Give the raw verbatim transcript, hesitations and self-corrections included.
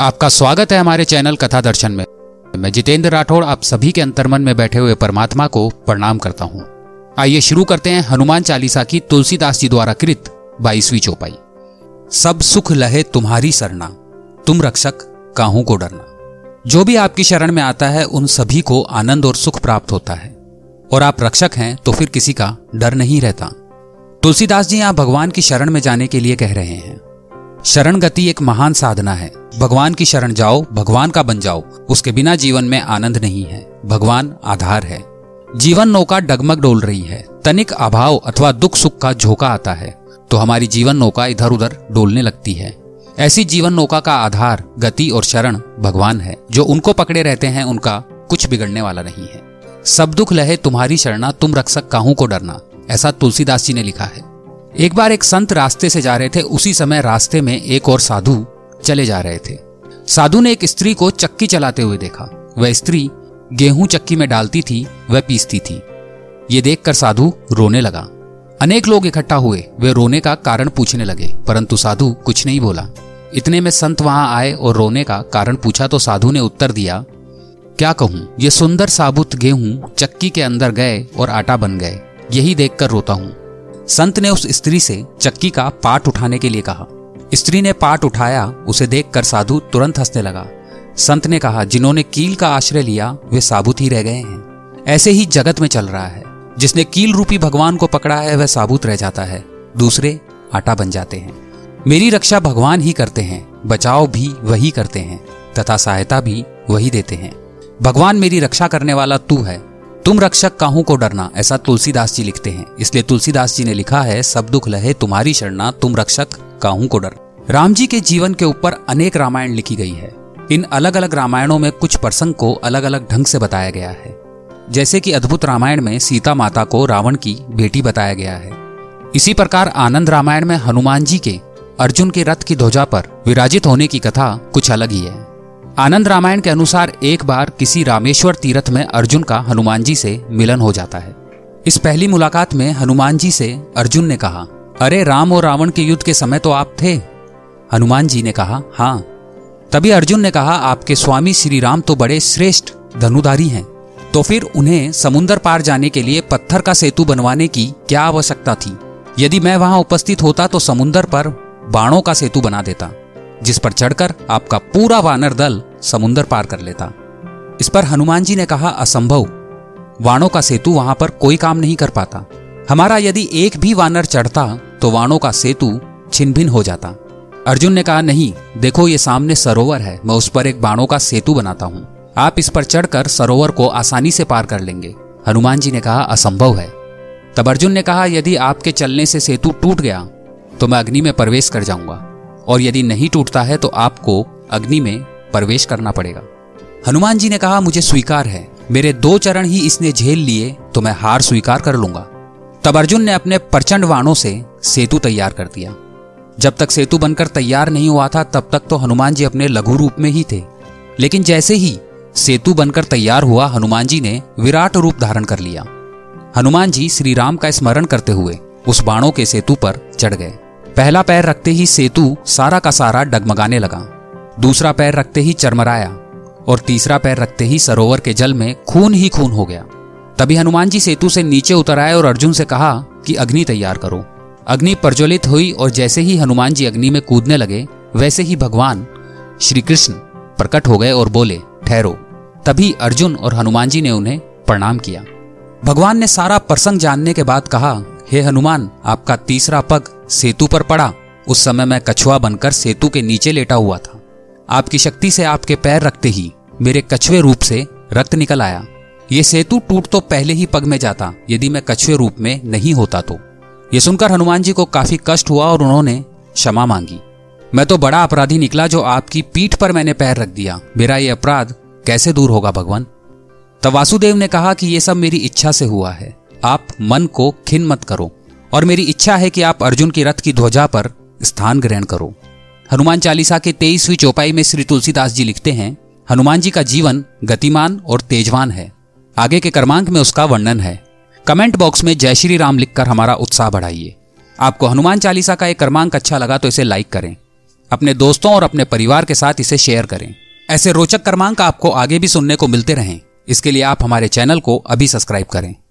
आपका स्वागत है हमारे चैनल कथा दर्शन में। मैं जितेंद्र राठौर आप सभी के अंतर्मन में बैठे हुए परमात्मा को प्रणाम करता हूँ। आइए शुरू करते हैं हनुमान चालीसा की तुलसीदास जी द्वारा कृत बाईसवीं चौपाई। सब सुख लहे तुम्हारी सरना, तुम रक्षक काहू को डरना। जो भी आपकी शरण में आता है उन सभी को आनंद और सुख प्राप्त होता है, और आप रक्षक हैं तो फिर किसी का डर नहीं रहता। तुलसीदास जी यहाँ भगवान की शरण में जाने के लिए कह रहे हैं। शरण गति एक महान साधना है। भगवान की शरण जाओ, भगवान का बन जाओ, उसके बिना जीवन में आनंद नहीं है। भगवान आधार है। जीवन नौका डगमग डोल रही है, तनिक अभाव अथवा दुख सुख का झोंका आता है तो हमारी जीवन नौका इधर उधर डोलने लगती है। ऐसी जीवन नौका का आधार, गति और शरण भगवान है। जो उनको पकड़े रहते हैं उनका कुछ बिगड़ने वाला नहीं है। सब दुख लहे तुम्हारी शरणा, तुम रक्षक काहू को डरना, ऐसा तुलसीदास जी ने लिखा है। एक बार एक संत रास्ते से जा रहे थे। उसी समय रास्ते में एक और साधु चले जा रहे थे। साधु ने एक स्त्री को चक्की चलाते हुए देखा। वह स्त्री गेहूं चक्की में डालती थी, वह पीसती थी। ये देखकर साधु रोने लगा। अनेक लोग इकट्ठा हुए, वे रोने का कारण पूछने लगे, परंतु साधु कुछ नहीं बोला। इतने में संत वहां आए और रोने का कारण पूछा तो साधु ने उत्तर दिया, क्या कहूं, ये सुंदर साबुत गेहूं चक्की के अंदर गए और आटा बन गए, यही देखकर रोता हूं। संत ने उस स्त्री से चक्की का पाट उठाने के लिए कहा। स्त्री ने पाट उठाया। उसे देखकर साधु तुरंत हंसने लगा। संत ने कहा, जिन्होंने कील का आश्रय लिया वे साबुत ही रह गए हैं। ऐसे ही जगत में चल रहा है। जिसने कील रूपी भगवान को पकड़ा है वह साबुत रह जाता है, दूसरे आटा बन जाते हैं। मेरी रक्षा भगवान ही करते हैं, बचाव भी वही करते हैं तथा सहायता भी वही देते हैं। भगवान मेरी रक्षा करने वाला तू है, तुम रक्षक काहू को डरना, ऐसा तुलसीदास जी लिखते हैं। इसलिए तुलसीदास जी ने लिखा है, सब दुख लहे तुम्हारी शरणा, तुम रक्षक काहू को डरना। राम जी के जीवन के ऊपर अनेक रामायण लिखी गई है। इन अलग अलग रामायणों में कुछ प्रसंग को अलग अलग ढंग से बताया गया है। जैसे कि अद्भुत रामायण में सीता माता को रावण की बेटी बताया गया है। इसी प्रकार आनंद रामायण में हनुमान जी के अर्जुन के रथ की ध्वजा पर विराजित होने की कथा कुछ अलग ही है। आनंद रामायण के अनुसार एक बार किसी रामेश्वर तीर्थ में अर्जुन का हनुमान जी से मिलन हो जाता है। इस पहली मुलाकात में हनुमान जी से अर्जुन ने कहा, अरे राम और रावण के युद्ध के समय तो आप थे। हनुमान जी ने कहा, हाँ। तभी अर्जुन ने कहा, आपके स्वामी श्री राम तो बड़े श्रेष्ठ धनुधारी हैं, तो फिर उन्हें समुन्दर पार जाने के लिए पत्थर का सेतु बनवाने की क्या आवश्यकता थी। यदि मैं वहां उपस्थित होता तो समुन्दर पर बाणों का सेतु बना देता, जिस पर चढ़कर आपका पूरा वानर दल समुन्दर पार कर लेता। इस पर हनुमान जी ने कहा, असंभव, वानों का सेतु वहां पर कोई काम नहीं कर पाता। हमारा यदि एक भी वानर चढ़ता तो वानों का सेतु छिन्न भिन्न हो जाता। अर्जुन ने कहा, नहीं, देखो ये सामने सरोवर है, मैं उस पर एक बाणों का सेतु बनाता हूँ, आप इस पर चढ़कर सरोवर को आसानी से पार कर लेंगे। हनुमान जी ने कहा, असंभव है। तब अर्जुन ने कहा, यदि आपके चलने से सेतु टूट गया तो मैं अग्नि में प्रवेश कर जाऊंगा, और यदि नहीं टूटता है तो आपको अग्नि में प्रवेश करना पड़ेगा। हनुमान जी ने कहा, मुझे स्वीकार है, मेरे दो चरण ही इसने झेल लिए तो मैं हार स्वीकार कर लूंगा। तब अर्जुन ने अपने प्रचंड बाणों से सेतु तैयार कर दिया। जब तक सेतु बनकर तैयार नहीं हुआ था तब तक तो हनुमान जी अपने लघु रूप में ही थे, लेकिन जैसे ही सेतु बनकर तैयार हुआ हनुमान जी ने विराट रूप धारण कर लिया। हनुमान जी श्री राम का स्मरण करते हुए उस बाणों के सेतु पर चढ़ गए। पहला पैर रखते ही सेतु सारा का सारा डगमगाने लगा, दूसरा पैर रखते ही चरमराया, और तीसरा पैर रखते ही सरोवर के जल में खून ही खून हो गया। तभी हनुमान जी सेतु से नीचे उतर आए और अर्जुन से कहा कि अग्नि तैयार करो। अग्नि प्रज्वलित हुई और जैसे ही हनुमान जी अग्नि में कूदने लगे वैसे ही भगवान श्री कृष्ण प्रकट हो गए और बोले, ठहरो। तभी अर्जुन और हनुमान जी ने उन्हें प्रणाम किया। भगवान ने सारा प्रसंग जानने के बाद कहा, हे हनुमान, आपका तीसरा पग सेतु पर पड़ा। उस समय मैं कछुआ बनकर सेतु के नीचे लेटा हुआ था। आपकी शक्ति से आपके पैर रखते ही मेरे कछुए रूप से रक्त निकल आया। ये सेतु टूट तो पहले ही पग में जाता यदि मैं कछुए रूप में नहीं होता तो। ये सुनकर हनुमान जी को काफी कष्ट हुआ और उन्होंने क्षमा मांगी। मैं तो बड़ा अपराधी निकला जो आपकी पीठ पर मैंने पैर रख दिया। मेरा ये अपराध कैसे दूर होगा भगवान। तब वासुदेव ने कहा कि ये सब मेरी इच्छा से हुआ है, आप मन को खिन्न मत करो, और मेरी इच्छा है कि आप अर्जुन की रथ की ध्वजा पर स्थान ग्रहण करो। हनुमान चालीसा के तेईसवीं चौपाई में श्री तुलसीदास जी लिखते हैं, हनुमान जी का जीवन गतिमान और तेजवान है। आगे के क्रमांक में उसका वर्णन है। कमेंट बॉक्स में जय श्री राम लिखकर हमारा उत्साह बढ़ाइए। आपको हनुमान चालीसा का एक क्रमांक अच्छा लगा तो इसे लाइक करें। अपने दोस्तों और अपने परिवार के साथ इसे शेयर करें। ऐसे रोचक क्रमांक आपको आगे भी सुनने को मिलते रहें, इसके लिए आप हमारे चैनल को अभी सब्सक्राइब करें।